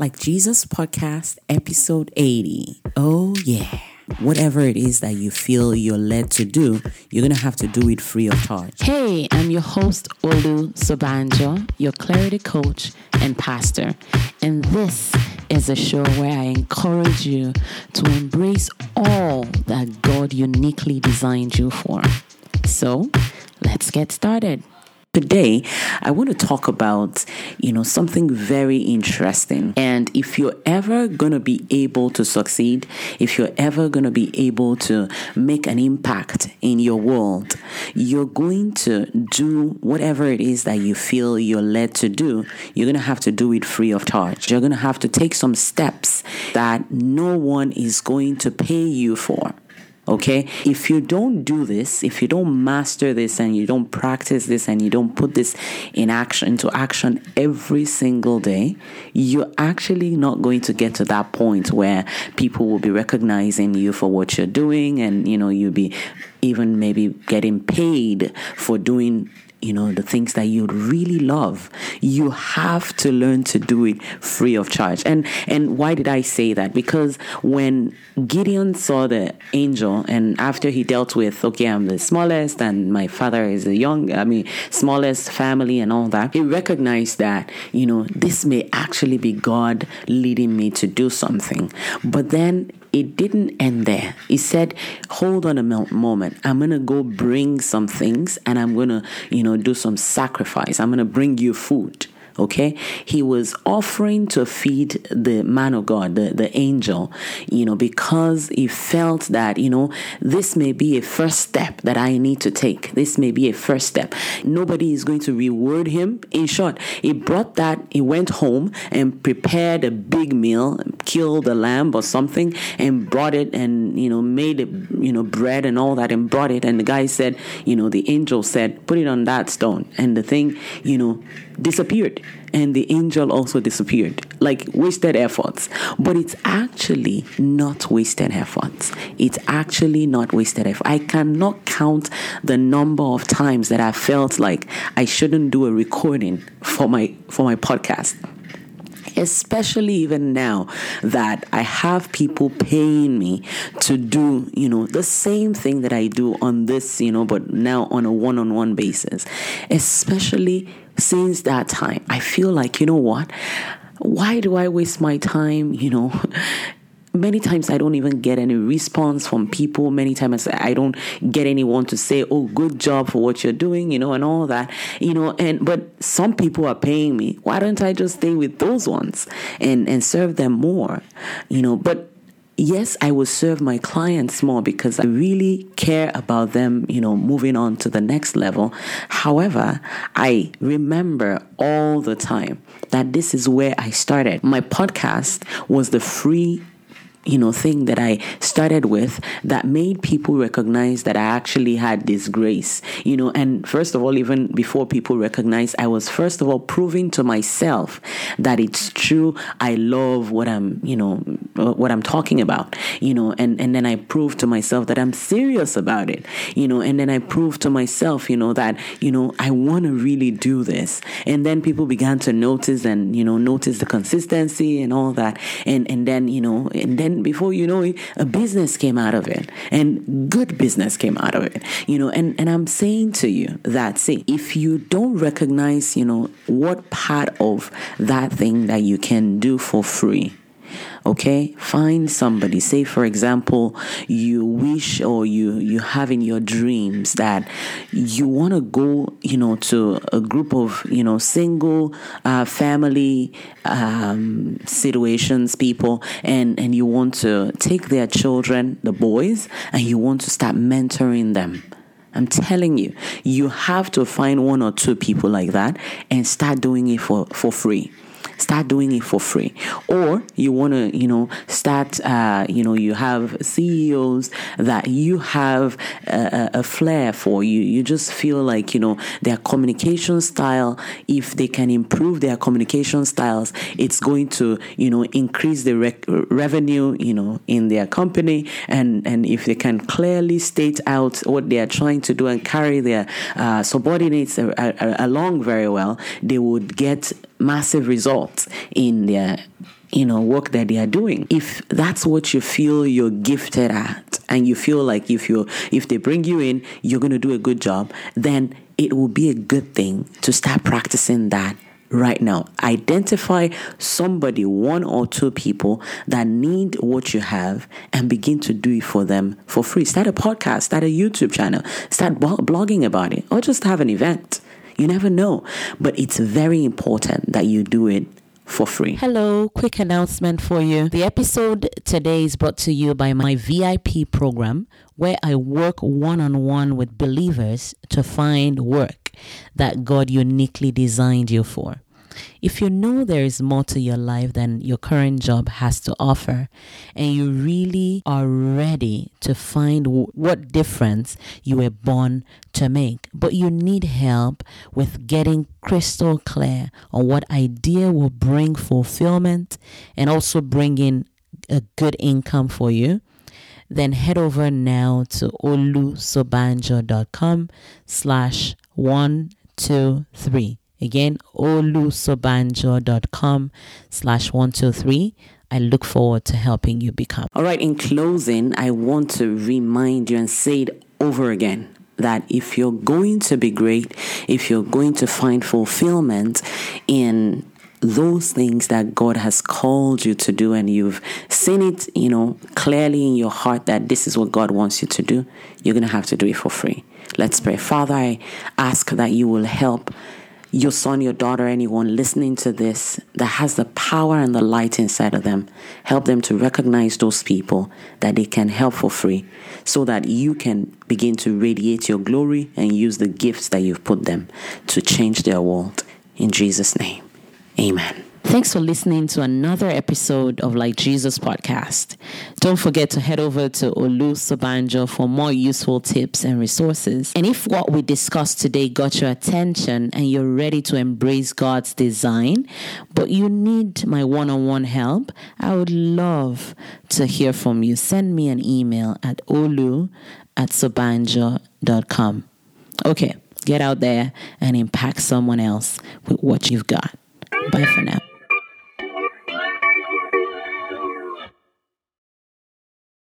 Like Jesus Podcast, episode 80. Oh yeah. Whatever it is that you feel you're led to do, you're going to have to do it free of charge. Hey, I'm your host, Olu Sobanjo, your clarity coach and pastor. And this is a show where I encourage you to embrace all that God uniquely designed you for. So, let's get started. Today, I want to talk about, something very interesting. And if you're ever going to be able to succeed, if you're ever going to be able to make an impact in your world, you're going to do whatever it is that you feel you're led to do. You're going to have to do it free of charge. You're going to have to take some steps that no one is going to pay you for. Okay, if you don't do this, if you don't master this and you don't practice this and you don't put this into action every single day, you're actually not going to get to that point where people will be recognizing you for what you're doing and, you'll be even maybe getting paid for doing the things that you really love. You have to learn to do it free of charge. And why did I say that? Because when Gideon saw the angel and after he dealt with, I'm the smallest and my father is smallest family and all that, he recognized that, this may actually be God leading me to do something. But then it didn't end there. He said, hold on a moment. I'm going to go bring some things and I'm going to, do some sacrifice. I'm going to bring you food. Okay, he was offering to feed the man of God, the angel, because he felt that, this may be a first step that I need to take. This may be a first step. Nobody is going to reward him. In short, he went home and prepared a big meal, killed a lamb or something and brought it and, made it, bread and all that and brought it. And the guy said, the angel said, put it on that stone. And the thing, disappeared. And the angel also disappeared, like wasted efforts. But it's actually not wasted efforts. I cannot count the number of times that I felt like I shouldn't do a recording for my podcast. Especially even now that I have people paying me to do, the same thing that I do on this, but now on a one-on-one basis. Especially since that time, I feel like, why do I waste my time, Many times I don't even get any response from people. Many times I don't get anyone to say, oh, good job for what you're doing, and all that, but some people are paying me. Why don't I just stay with those ones and serve them more, but yes, I will serve my clients more because I really care about them, moving on to the next level. However, I remember all the time that this is where I started. My podcast was the free thing that I started with that made people recognize that I actually had this grace, and first of all, even before people recognized, I was first of all proving to myself that it's true. I love what I'm talking about, and then I proved to myself that I'm serious about it, and then I proved to myself, that, I want to really do this. And then people began to notice and, notice the consistency and all that. And then before you know it, a business came out of it, and good business came out of it, and I'm saying to you that, see, if you don't recognize, what part of that thing that you can do for free, okay, find somebody. Say, for example, you wish or you have in your dreams that you want to go, to a group of, single family situations, people, and you want to take their children, the boys, and you want to start mentoring them. I'm telling you, you have to find one or two people like that and start doing it for free. Start doing it for free. Or you want to, start, you have CEOs that you have a flair for. You just feel like, their communication style, if they can improve their communication styles, it's going to, increase the revenue, in their company. And if they can clearly state out what they are trying to do and carry their subordinates along very well, they would get massive results in their work that they are doing. If that's what you feel you're gifted at, and you feel like if they bring you in, you're going to do a good job, then it will be a good thing to start practicing that right now. Identify somebody, one or two people that need what you have, and begin to do it for them for free. Start a podcast, start a YouTube channel, start blogging about it, or just have an event. You never know. But it's very important that you do it for free. Hello, quick announcement for you. The episode today is brought to you by my VIP program, where I work one-on-one with believers to find work that God uniquely designed you for. If you know there is more to your life than your current job has to offer, and you really are ready to find what difference you were born to make, but you need help with getting crystal clear on what idea will bring fulfillment and also bring in a good income for you, then head over now to olusobanjo.com/123. Again, olusobanjo.com/123. I look forward to helping you become. All right, in closing, I want to remind you and say it over again, that if you're going to be great, if you're going to find fulfillment in those things that God has called you to do, and you've seen it, clearly in your heart that this is what God wants you to do, you're going to have to do it for free. Let's pray. Father, I ask that you will help your son, your daughter, anyone listening to this that has the power and the light inside of them. Help them to recognize those people that they can help for free, so that you can begin to radiate your glory and use the gifts that you've put them to change their world. In Jesus' name, amen. Thanks for listening to another episode of Like Jesus Podcast. Don't forget to head over to Olu Sobanjo for more useful tips and resources. And if what we discussed today got your attention and you're ready to embrace God's design, but you need my one-on-one help, I would love to hear from you. Send me an email at olu@sobanjo.com. Okay, get out there and impact someone else with what you've got. Bye for now.